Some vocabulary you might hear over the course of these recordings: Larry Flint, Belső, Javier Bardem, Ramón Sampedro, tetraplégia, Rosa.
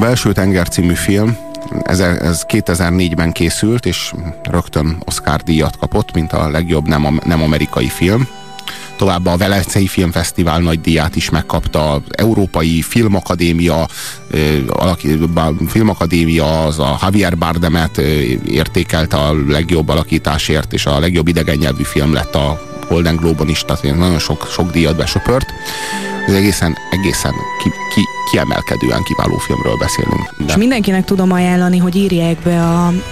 Belső tenger című film, ez 2004-ben készült, és rögtön Oscar díjat kapott, mint a legjobb nem amerikai film. Továbbá a Velencei Filmfesztivál nagy díját is megkapta, az Európai Filmakadémia, az a Javier Bardemet értékelt a legjobb alakításért, és a legjobb idegen nyelvű film lett a Golden Globe-on is, tehát nagyon sok díjat besöpört. Ez egészen kiemelkedően kiváló filmről beszélünk. De. És mindenkinek tudom ajánlani, hogy írják be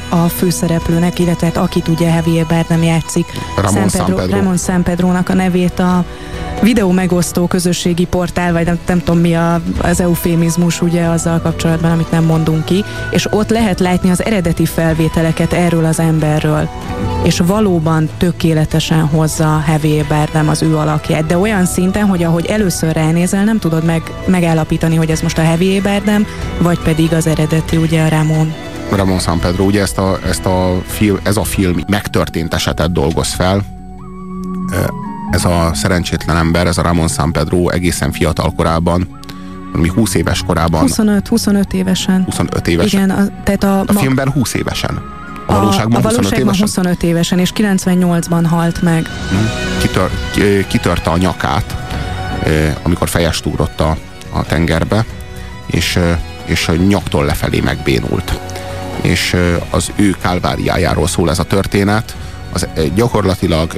a főszereplőnek, illetve akit ugye Javier Bardem játszik, Ramón Sampedrónak a nevét a videó megosztó közösségi portál, vagy nem tudom mi az eufémizmus ugye azzal kapcsolatban, amit nem mondunk ki, és ott lehet látni az eredeti felvételeket erről az emberről. És valóban tökéletesen hozza Javier Bardem az ő alakját, de olyan szinten, hogy ahogy először ránézel, nem tudod megállapítani, hogy ez most a Javier Bardem, vagy pedig az eredeti, ugye a Ramón Sampedro, ugye ez a film megtörtént esetet dolgoz fel. Ez a szerencsétlen ember, ez a Ramón Sampedro egészen fiatal korában, ami 20 éves korában. 25 évesen. 25 évesen. Igen, tehát a filmben 20 évesen. A valóságban 25 évesen, és 98-ban halt meg. Kitörte a nyakát, amikor fejest ugrott a tengerbe, és nyaktól lefelé megbénult. És az ő kálváriájáról szól ez a történet. Az gyakorlatilag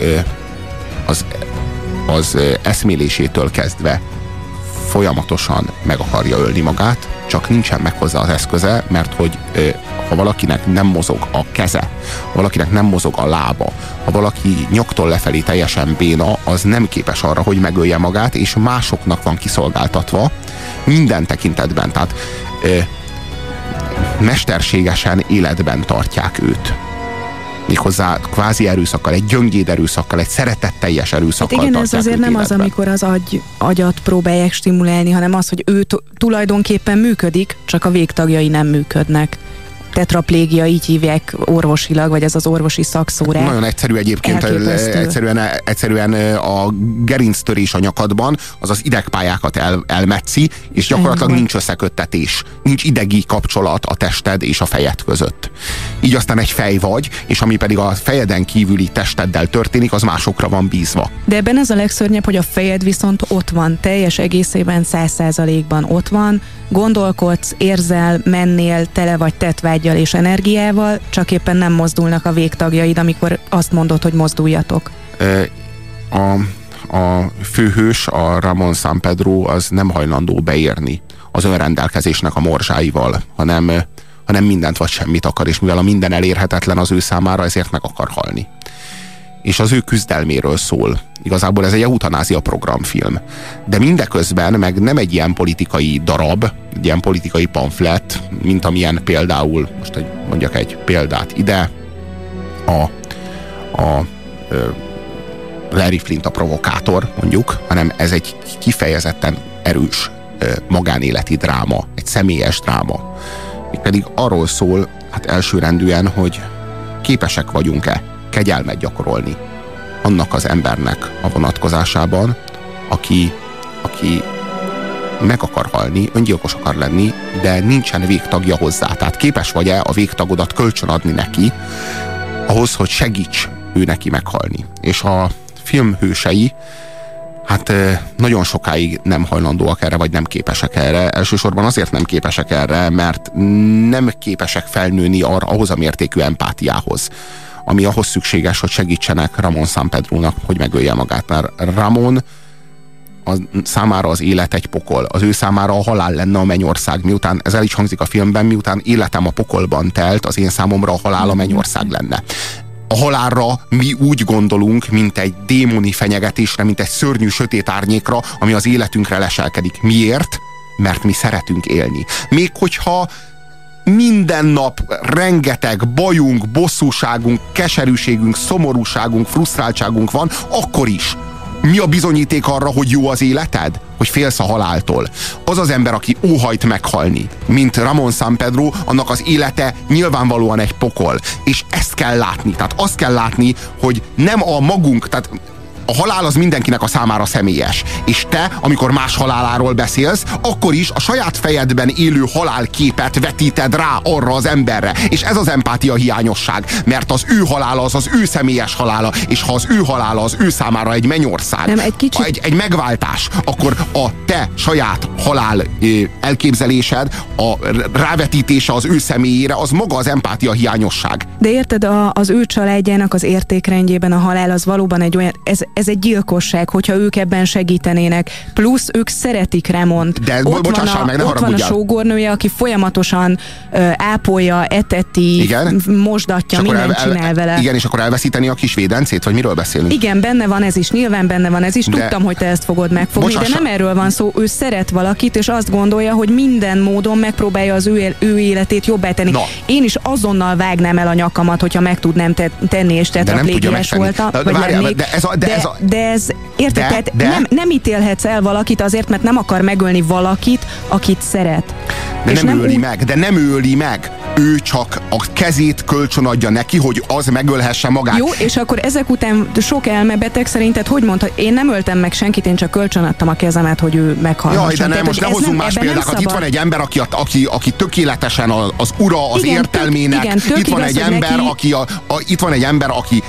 az eszmélésétől kezdve folyamatosan meg akarja ölni magát, csak nincsen meg hozzá az eszköze, mert hogy ha valakinek nem mozog a keze, ha valakinek nem mozog a lába, ha valaki nyaktól lefelé teljesen béna, az nem képes arra, hogy megölje magát, és másoknak van kiszolgáltatva minden tekintetben. Tehát mesterségesen életben tartják őt. Méghozzá kvázi erőszakkal, egy gyöngéd erőszakkal, egy szeretetteljes erőszakkal. Hát igen, ez azért nem életben. Az, amikor az agyat próbálják stimulálni, hanem az, hogy ő tulajdonképpen működik, csak a végtagjai nem működnek. Tetraplégia, így hívják orvosilag, vagy ez az orvosi szakszórá. Nagyon egyszerű egyébként, egyszerűen a gerinctörés a nyakadban, az az idegpályákat elmetszi, és gyakorlatilag nincs összeköttetés, nincs idegi kapcsolat a tested és a fejed között. Így aztán egy fej vagy, és ami pedig a fejeden kívüli testeddel történik, az másokra van bízva. De ebben ez a legszörnyebb, hogy a fejed viszont ott van, teljes egészében 100%-ban ott van, gondolkodsz, érzel, mennél, tele vagy tettvággyal és energiával, csak éppen nem mozdulnak a végtagjaid, amikor azt mondod, hogy mozduljatok. A főhős, a Ramón Sampedro az nem hajlandó beérni az önrendelkezésnek a morzsáival, hanem mindent vagy semmit akar, és mivel a minden elérhetetlen az ő számára, ezért meg akar halni. És az ő küzdelméről szól. Igazából ez egy eutanázia programfilm. De mindeközben meg nem egy ilyen politikai darab, egy ilyen politikai pamflet, mint amilyen például, most mondjak egy példát ide, a Larry Flint a provokátor, mondjuk, hanem ez egy kifejezetten erős magánéleti dráma, egy személyes dráma. Pedig arról szól, hát elsőrendűen, hogy képesek vagyunk-e kegyelmet gyakorolni annak az embernek a vonatkozásában, aki meg akar halni, öngyilkos akar lenni, de nincsen végtagja hozzá. Tehát képes vagy-e a végtagodat kölcsönadni neki, ahhoz, hogy segíts ő neki meghalni. És a film hősei hát nagyon sokáig nem hajlandóak erre, vagy nem képesek erre. Elsősorban azért nem képesek erre, mert nem képesek felnőni arra, ahhoz a mértékű empátiához, ami ahhoz szükséges, hogy segítsenek Ramón Sampedrónak, hogy megölje magát. Mert Ramón számára az élet egy pokol, az ő számára a halál lenne a mennyország. Miután, ez el is hangzik a filmben, miután életem a pokolban telt, az én számomra a halál a mennyország lenne. A halálra mi úgy gondolunk, mint egy démoni fenyegetésre, mint egy szörnyű sötét árnyékra, ami az életünkre leselkedik. Miért? Mert mi szeretünk élni. Még hogyha minden nap rengeteg bajunk, bosszúságunk, keserűségünk, szomorúságunk, frusztráltságunk van, akkor is. Mi a bizonyíték arra, hogy jó az életed? Hogy félsz a haláltól. Az az ember, aki óhajt meghalni, mint Ramón Sampedro, annak az élete nyilvánvalóan egy pokol. És ezt kell látni. Tehát azt kell látni, hogy nem a magunk, tehát a halál az mindenkinek a számára személyes. És te, amikor más haláláról beszélsz, akkor is a saját fejedben élő halálképet vetíted rá arra az emberre. És ez az empátia hiányosság, mert az ő halála az ő személyes halála, és ha az ő halála az ő számára egy mennyország, nem, egy megváltás, akkor a te saját halál elképzelésed, a rávetítése az ő személyére, az maga az empátia hiányosság. De érted, az ő családjának az értékrendjében a halál az valóban egy olyan, ez egy gyilkosság, hogyha ők ebben segítenének. Plusz ők szeretik Ramont. De bocsássál meg, ne haragudjál. Ott van a sógornője, aki folyamatosan ápolja, eteti, igen? Mosdatja, mindent csinál vele. Igen, és akkor elveszíteni a kis védencét, vagy miről beszélünk? Igen, benne van ez is, nyilván benne van ez is. De... tudtam, hogy te ezt fogod megfogni, de nem erről van szó. Ő szeret valakit, és azt gondolja, hogy minden módon megpróbálja az ő életét jobbá tenni. Na. Én is azonnal vágnám el a nyakamat, hogyha meg tudnám tenni, és tetraplégiás voltam. De nem ítélhetsz el valakit azért, mert nem akar megölni valakit, akit szeret. De és nem öli meg. Ő csak a kezét kölcsön adja neki, hogy az megölhesse magát. Jó, és akkor ezek után sok elmebeteg szerinted, hogy mondta, én nem öltem meg senkit, én csak kölcsön adtam a kezemet, hogy ő meghallgasson. Jaj, de nem, tehát, most ne hozzunk más példákat. Itt van egy ember, aki tökéletesen az ura az értelmének. Itt van egy ember, aki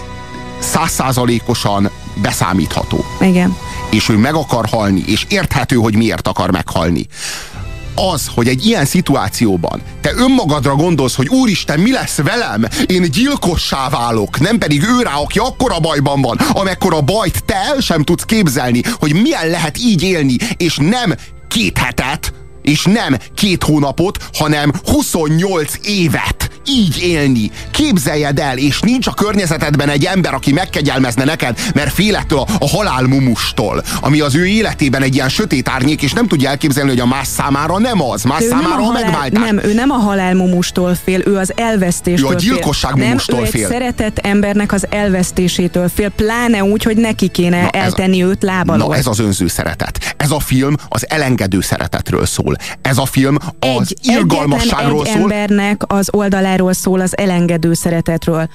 100%-osan beszámítható. Igen. És ő meg akar halni, és érthető, hogy miért akar meghalni. Az, hogy egy ilyen szituációban te önmagadra gondolsz, hogy úristen, mi lesz velem? Én gyilkossá válok, nem pedig ő rá, aki akkora bajban van, amekkora bajt te el sem tudsz képzelni, hogy milyen lehet így élni, és nem 2 hetet, és nem 2 hónapot, hanem 28 évet így élni. Képzeljed el, és nincs a környezetedben egy ember, aki megkegyelmezne neked, mert fél ettől a halálmumustól, ami az ő életében egy ilyen sötét árnyék, és nem tudja elképzelni, hogy a más számára nem az, más ő számára nem a megváltás. Nem, ő nem a halálmumustól fél, ő az elvesztéstől fél. Ő a gyilkosság mumustól fél. Egy szeretett embernek az elvesztésétől fél, pláne úgy, hogy neki kéne eltenni őt lábalól. Na, ez az önző szeretet. Ez a film az elengedő szeretetről szól. Ez a film az irgalmasságról szól. Egy embernek az oldaláról szól, az elengedő szeretetről.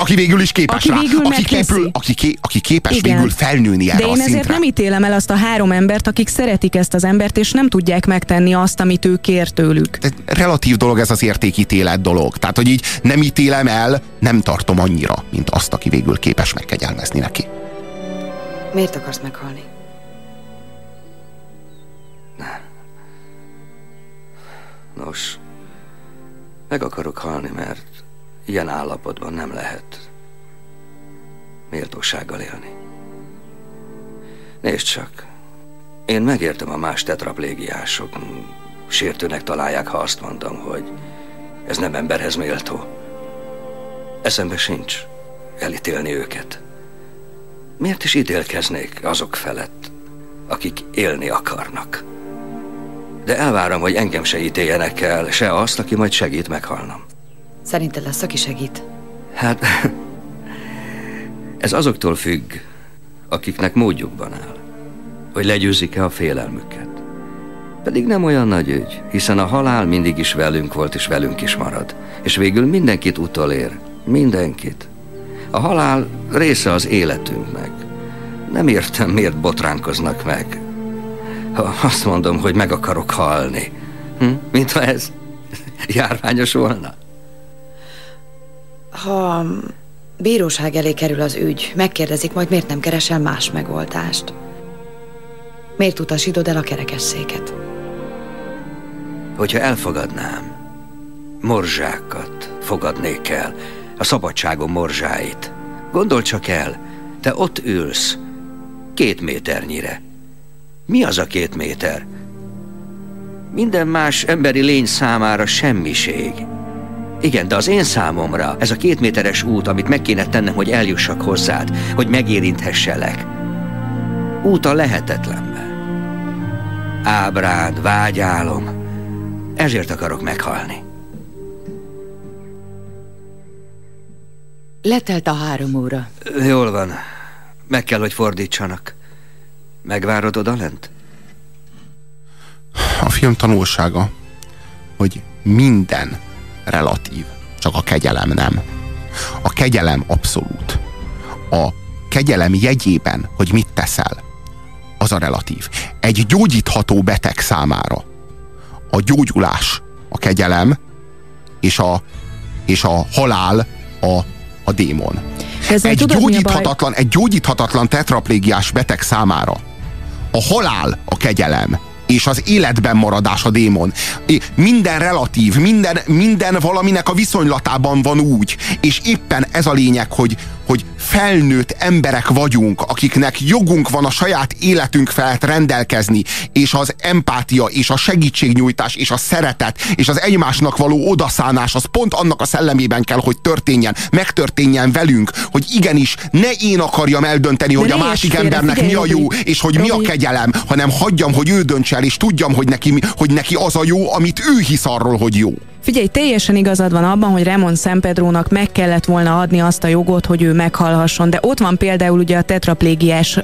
Aki végül is képes rá. Aki képes végül felnőni erre a szintre. De én ezért nem ítélem el azt a 3 embert, akik szeretik ezt az embert, és nem tudják megtenni azt, amit ő kér tőlük. Relatív dolog ez az értékítélet dolog. Tehát, hogy így nem ítélem el, nem tartom annyira, mint azt, aki végül képes megkegyelmezni neki. Miért akarsz meghalni? Nos, meg akarok halni, mert ilyen állapotban nem lehet méltósággal élni. Nézd csak, én megértem a más tetraplégiások. Sértőnek találják, ha azt mondom, hogy ez nem emberhez méltó. Eszembe sincs elítélni őket. Miért is ítélkeznék azok felett, akik élni akarnak? De elvárom, hogy engem se ítéljenek el, se azt, aki majd segít meghalnom. Szerinted lesz, aki segít? Hát, ez azoktól függ, akiknek módjukban áll, hogy legyőzik-e a félelmüket. Pedig nem olyan nagy ügy, hiszen a halál mindig is velünk volt, és velünk is marad. És végül mindenkit utolér. Mindenkit. A halál része az életünknek. Nem értem, miért botránkoznak meg. Ha azt mondom, hogy meg akarok halni, mintha ez járványos volna. Ha bíróság elé kerül az ügy, megkérdezik majd, miért nem keresel más megoldást. Miért utasítod el a kerekesszéket? Hogyha elfogadnám, morzsákat fogadnék el, a szabadságom morzsáit. Gondolj csak el, te ott ülsz, 2 méternyire. Mi az a 2 méter? Minden más emberi lény számára semmiség. Igen, de az én számomra ez a 2 méteres út, amit meg kéne tennem, hogy eljussak hozzád, hogy megérinthesselek. Út a lehetetlenbe. Ábránd, vágyálom. Ezért akarok meghalni. Letelt a 3 óra. Jól van. Meg kell, hogy fordítsanak. Megvárod odalent? A film tanulsága, hogy minden relatív, csak a kegyelem nem. A kegyelem abszolút. A kegyelem jegyében, hogy mit teszel, az a relatív. Egy gyógyítható beteg számára a gyógyulás a kegyelem, és a halál a démon. Egy gyógyíthatatlan tetraplégiás beteg számára a halál a kegyelem, és az életben maradás a démon. Minden relatív, minden valaminek a viszonylatában van úgy. És éppen ez a lényeg, hogy felnőtt emberek vagyunk, akiknek jogunk van a saját életünk felett rendelkezni, és az empátia, és a segítségnyújtás, és a szeretet, és az egymásnak való odaszánás, az pont annak a szellemében kell, hogy történjen, megtörténjen velünk, hogy igenis, ne én akarjam eldönteni, hogy a másik embernek mi a jó, és hogy mi a kegyelem, hanem hagyjam, hogy ő döntse el, és tudjam, hogy neki az a jó, amit ő hisz arról, hogy jó. Figyelj, teljesen igazad van abban, hogy Ramón Sampedrónak meg kellett volna adni azt a jogot, hogy ő meghalhasson, de ott van például ugye a tetraplégiás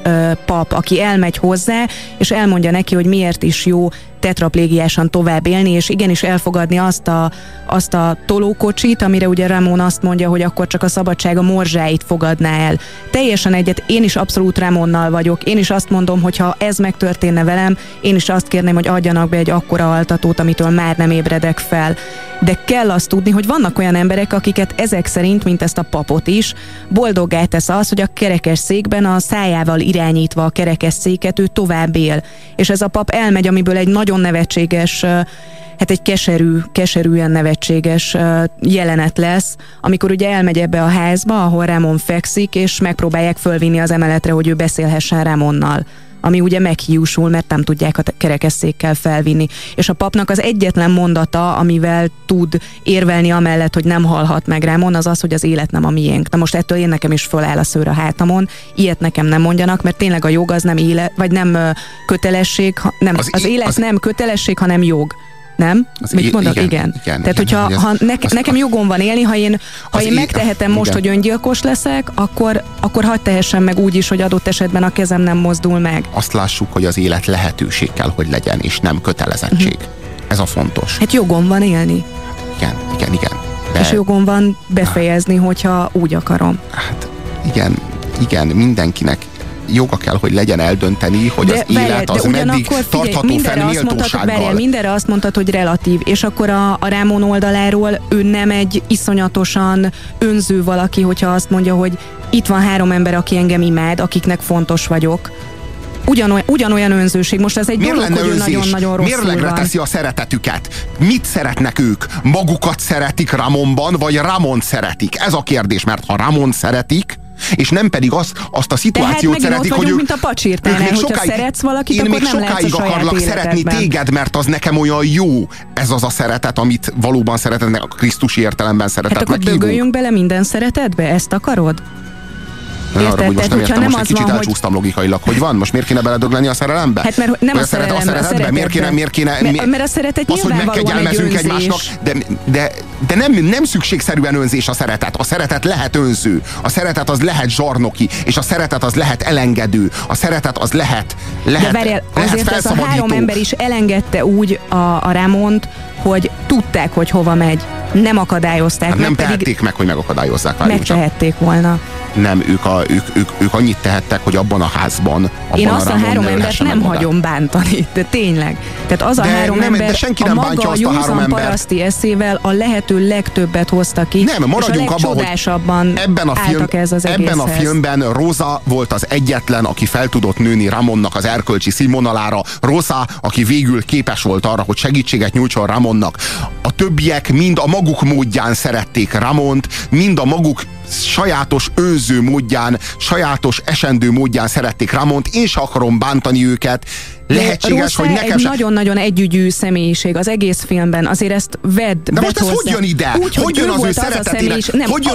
pap, aki elmegy hozzá, és elmondja neki, hogy miért is jó tetraplégiásan tovább élni, és igenis elfogadni azt a tolókocsit, amire ugye Ramón azt mondja, hogy akkor csak a szabadság a morzsáit fogadná el. Teljesen egyet, én is abszolút Ramónnal vagyok. Én is azt mondom, hogy ha ez megtörténne velem, én is azt kérném, hogy adjanak be egy akkora altatót, amitől már nem ébredek fel. De kell azt tudni, hogy vannak olyan emberek, akiket ezek szerint, mint ezt a papot is, boldoggá tesz az, hogy a kerekesszékben a szájával irányítva a kerekesszéket ő tovább él. És ez a pap elmegy, amiből egy nagyon nevetséges, hát egy keserűen nevetséges jelenet lesz, amikor ugye elmegy ebbe a házba, ahol Ramón fekszik, és megpróbálják fölvinni az emeletre, hogy ő beszélhessen Ramónnal, ami ugye meghiúsul, mert nem tudják a kerekesszékkel felvinni. És a papnak az egyetlen mondata, amivel tud érvelni amellett, hogy nem halhat meg Ramón, az az, hogy az élet nem a miénk. Na most ettől én nekem is föláll a szőr a hátamon, ilyet nekem nem mondjanak, mert tényleg a jog az nem élet, vagy nem kötelesség, nem, az élet az... nem kötelesség, hanem jog. Nem? Mit mondok? Igen. Tehát, nekem jogom van élni, ha én megtehetem most, hogy öngyilkos leszek, akkor hadd tehessem meg úgy is, hogy adott esetben a kezem nem mozdul meg. Azt lássuk, hogy az élet lehetőség kell, hogy legyen, és nem kötelezettség. Ez a fontos. Hát jogom van élni. Igen. De... és jogom van befejezni, hogyha úgy akarom. Hát igen, mindenkinek joga kell, hogy legyen eldönteni, hogy de, az élet az meddig tartható fenn méltósággal. Mindenre azt mondtad, hogy relatív, és akkor a Ramón oldaláról ő nem egy iszonyatosan önző valaki, hogyha azt mondja, hogy itt van 3 ember, aki engem imád, akiknek fontos vagyok. Ugyanolyan önzőség. Most ez egy dolog, hogy ő nagyon-nagyon rosszul van. Mérlegre teszi a szeretetüket. Mit szeretnek ők? Magukat szeretik Ramónban, vagy Ramónt szeretik? Ez a kérdés, mert ha Ramónt szeretik, és nem pedig azt a szituációt hát szeretik, hogy én még sokáig akarlak szeretni téged, mert az nekem olyan jó. Ez az a szeretet, amit valóban szeretetnek, a krisztusi értelemben szeretetnek hívunk. Hát akkor dögöljünk bele minden szeretetbe? Ezt akarod? Arra, hogy most nem értem, most egy kicsit elcsúsztam logikailag, hogy van, most miért kéne beledögleni a szerelembe? Hát mert nem a szeretetbe, miért kéne, mert a szeretet nyilvánvalóan egy önzés. Egymásnak, de nem szükségszerűen önzés a szeretet. A szeretet lehet önző, a szeretet az lehet zsarnoki, és a szeretet az lehet elengedő, a szeretet az lehet felszabadító. De várjál, azért ez a 3 ember is elengedte úgy a Ramónt, hogy tudták, hogy hova megy. Nem akadályozták. Hát nem tehették meg, hogy megakadályozzák. Megtehették volna. Nem, ők annyit tehettek, hogy abban a házban... Én azt a 3 embert nem hagyom bántani, de tényleg. Tehát az a 3 ember a maga józan paraszti eszével a lehető legtöbbet hozta ki, nem, maradjunk és a legcsodásabban álltak ez az egészhez. Ebben a filmben Rosa volt az egyetlen, aki fel tudott nőni Ramónnak az erkölcsi színvonalára. Rosa, aki végül képes volt arra, hogy segítséget nyújtson Ramónnak. A többiek mind a maguk módján szerették Ramónt, mind a maguk sajátos önző módján, sajátos esendő módján szerették Ramónt, én se akarom bántani őket. Lehetséges, hogy nekem egy nagyon-nagyon együgyű személyiség az egész filmben, azért ezt vedd. De most ez hogy jön ide? Hogy jön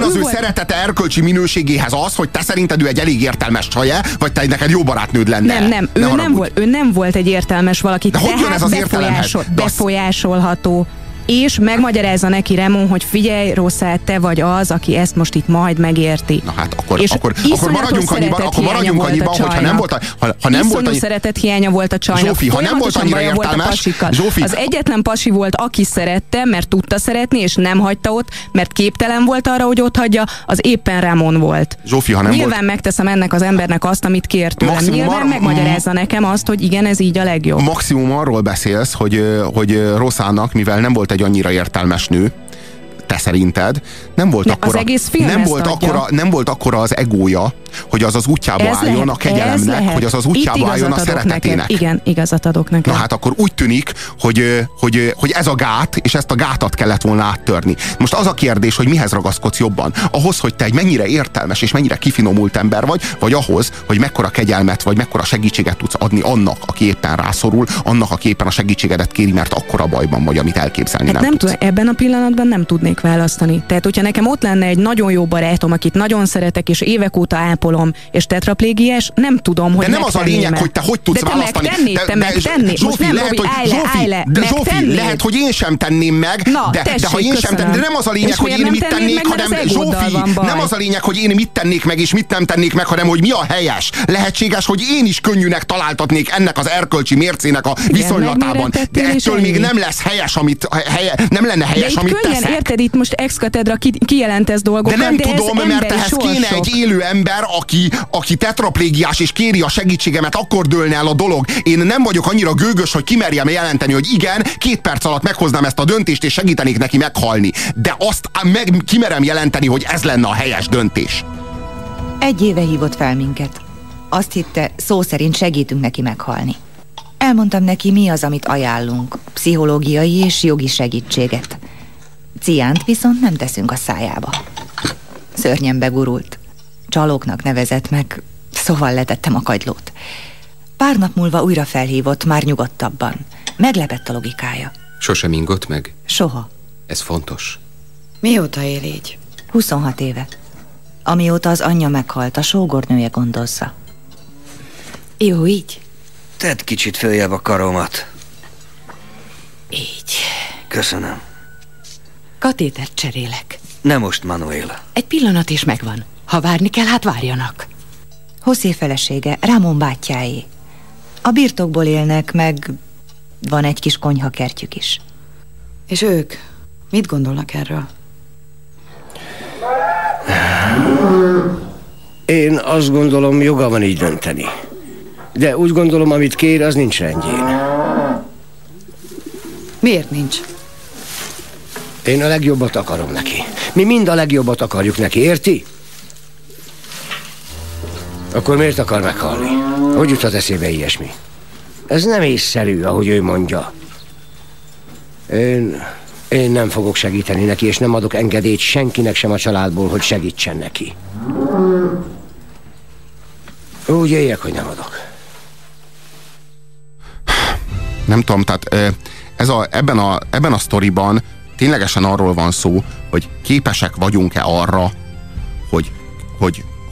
az ő szeretete erkölcsi minőségéhez az, hogy te szerinted ő egy elég értelmes csaj-e, vagy te neked jó barátnőd lenne? Nem, ő nem volt egy értelmes valaki, tehát befolyásolható. és megmagyarázza neki Ramón, hogy figyelj, Rosa, te vagy az, aki ezt most itt majd megérti. Na hát akkor maradjunk annyiban, hogyha nem volt iszonyú szeretet hiánya volt a csajnak. Zsófi, ha nem volt annyira értelmes. Az egyetlen pasi volt, aki szerette, mert tudta szeretni, és nem hagyta ott, mert képtelen volt arra, hogy ott hagyja, az éppen Ramón volt. Zsófi, ha nem nyilván volt... megteszem ennek az embernek azt, amit kért tőlem. Nyilván megmagyarázza nekem azt, hogy igen, ez így a legjobb. Maximum arról beszélsz, hogy Rosának, mivel nem volt egy annyira értelmes nő, te szerinted, nem volt akkora az egója, hogy az az útjába álljon a kegyelemnek, hogy az az útjába álljon a szeretetének. Neked. Igen, igazat adok neked. Na hát akkor úgy tűnik, hogy ez a gát, és ezt a gátat kellett volna áttörni. Most az a kérdés, hogy mihez ragaszkodsz jobban? Ahhoz, hogy te egy mennyire értelmes és mennyire kifinomult ember vagy, vagy ahhoz, hogy mekkora kegyelmet, vagy mekkora segítséget tudsz adni annak, aki éppen rászorul, annak, aki éppen a segítségedet kéri, mert akkora bajban vagy, amit elképzelni hát nem tudsz. Ebben a pillanatban nem tudnék választani. Tehát, hogyha nekem ott lenne egy nagyon jó barátom, akit nagyon szeretek, és évek óta ápolom, és tetraplégiás, nem tudom, hogy de nem az a lényeg, hogy te hogy tudsz választani. Te megtennéd. Most nem, lehet, hogy Zsófi, lehet, hogy én sem tenném meg, na, de ha én sem tenném, de nem az a lényeg, hogy én mit tennék, hanem Zsófi, nem az a lényeg, hogy én mit tennék meg, és mit nem tennék meg, hanem hogy mi a helyes. Lehetséges, hogy én is könnyűnek találtatnék ennek az erkölcsi mércének a viszonylatában. De ettől még nem lesz helyes, amit nem lenne helyes, amit teszek. Itt most ex-katedra kijelentesz dolgokat, de nem tudom, mert ehhez kéne egy élő ember, aki tetraplégiás és kéri a segítségemet, akkor dőlne el a dolog. Én nem vagyok annyira gőgös, hogy kimerjem jelenteni, hogy igen, 2 perc alatt meghoznám ezt a döntést, és segítenék neki meghalni. De azt meg kimerem jelenteni, hogy ez lenne a helyes döntés. 1 éve hívott fel minket. Azt hitte, szó szerint segítünk neki meghalni. Elmondtam neki, mi az, amit ajánlunk. Pszichológiai és jogi segítséget. Ciánt viszont nem teszünk a szájába. Szörnyen begurult. Csalóknak nevezett meg, szóval letettem a kagylót. Pár nap múlva újra felhívott, már nyugodtabban. Meglepett a logikája. Sosem ingott meg? Soha. Ez fontos. Mióta él így? 26 éve. Amióta az anyja meghalt, a sógornője gondozza. Jó, így? Tedd kicsit följebb a karomat. Így. Köszönöm. Katétert cserélek. Nem most, Manuel. Egy pillanat is megvan. Ha várni kell, hát várjanak. José felesége, Ramón bátyjáé. A birtokból élnek, meg van egy kis konyhakertjük is. És ők mit gondolnak erről? Én azt gondolom, joga van így dönteni. De úgy gondolom, amit kér, az nincs rendjén. Miért nincs? Én a legjobbat akarom neki. Mi mind a legjobbat akarjuk neki, érti? Akkor miért akar meghalni? Hogy juthat eszébe ilyesmi? Ez nem észszerű, ahogy ő mondja. Én nem fogok segíteni neki, és nem adok engedélyt senkinek sem a családból, hogy segítsen neki. Úgy éljek, hogy nem adok. Nem tudom, tehát ebben a sztoriban ténylegesen arról van szó, hogy képesek vagyunk-e arra,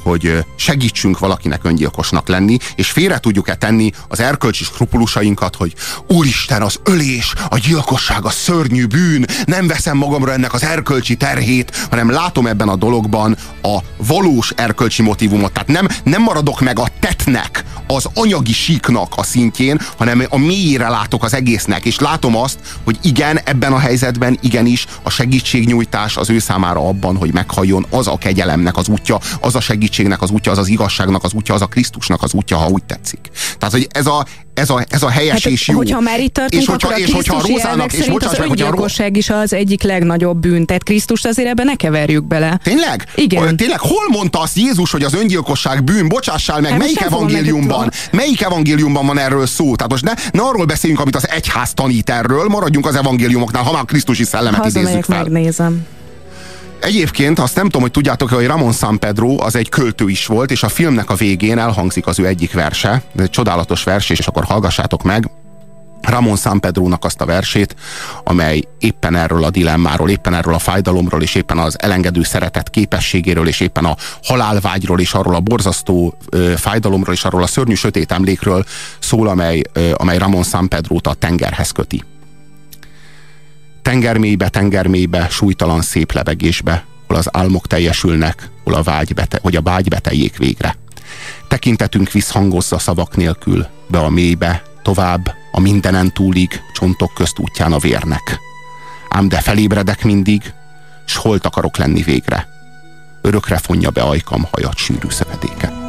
hogy segítsünk valakinek öngyilkosnak lenni, és félre tudjuk-e tenni az erkölcsi skrupulusainkat, hogy úristen, az ölés, a gyilkosság, a szörnyű bűn, nem veszem magamra ennek az erkölcsi terhét, hanem látom ebben a dologban a valós erkölcsi motívumot. Tehát nem maradok meg a tettnek, az anyagi síknak a szintjén, hanem a mélyére látok az egésznek, és látom azt, hogy igen, ebben a helyzetben igenis a segítségnyújtás az ő számára abban, hogy meghalljon, az a kegyelemnek az útja, az a segítségnek az útja, az az igazságnak az útja, az a Krisztusnak az útja, ha úgy tetszik. Tehát, hogy ez a helyes hát, és jó. Hogyha már itt tartunk, és akkor a krisztusi elvek szerint az öngyilkosság is az egyik legnagyobb bűn. Tehát Krisztust azért ebbe ne keverjük bele. Tényleg? Igen. Tényleg, hol mondta azt Jézus, hogy az öngyilkosság bűn? Bocsássál meg, hát melyik evangéliumban? Melyik evangéliumban van erről szó? Tehát most ne arról beszéljünk, amit az egyház tanít erről, maradjunk az evangéliumoknál, ha már krisztusi szellemet idézzük fel. Megnézem. Egyébként azt nem tudom, hogy tudjátok-e, hogy Ramón Sampedro az egy költő is volt, és a filmnek a végén elhangzik az ő egyik verse. Ez egy csodálatos vers, és akkor hallgassátok meg Ramón Sampedrónak azt a versét, amely éppen erről a dilemmáról, éppen erről a fájdalomról, és éppen az elengedő szeretet képességéről, és éppen a halálvágyról, és arról a borzasztó fájdalomról, és arról a szörnyű sötét emlékről szól, amely Ramón Sampedrót a tengerhez köti. tengermélybe, súlytalan szép lebegésbe, hol az álmok teljesülnek, hol hogy a vágy beteljék végre. Tekintetünk visszhangozza szavak nélkül, be a mélybe, tovább, a mindenen túlig, csontok közt útján a vérnek. Ám de felébredek mindig, s holt akarok lenni végre. Örökre fonja be ajkam hajat sűrű szövedéke.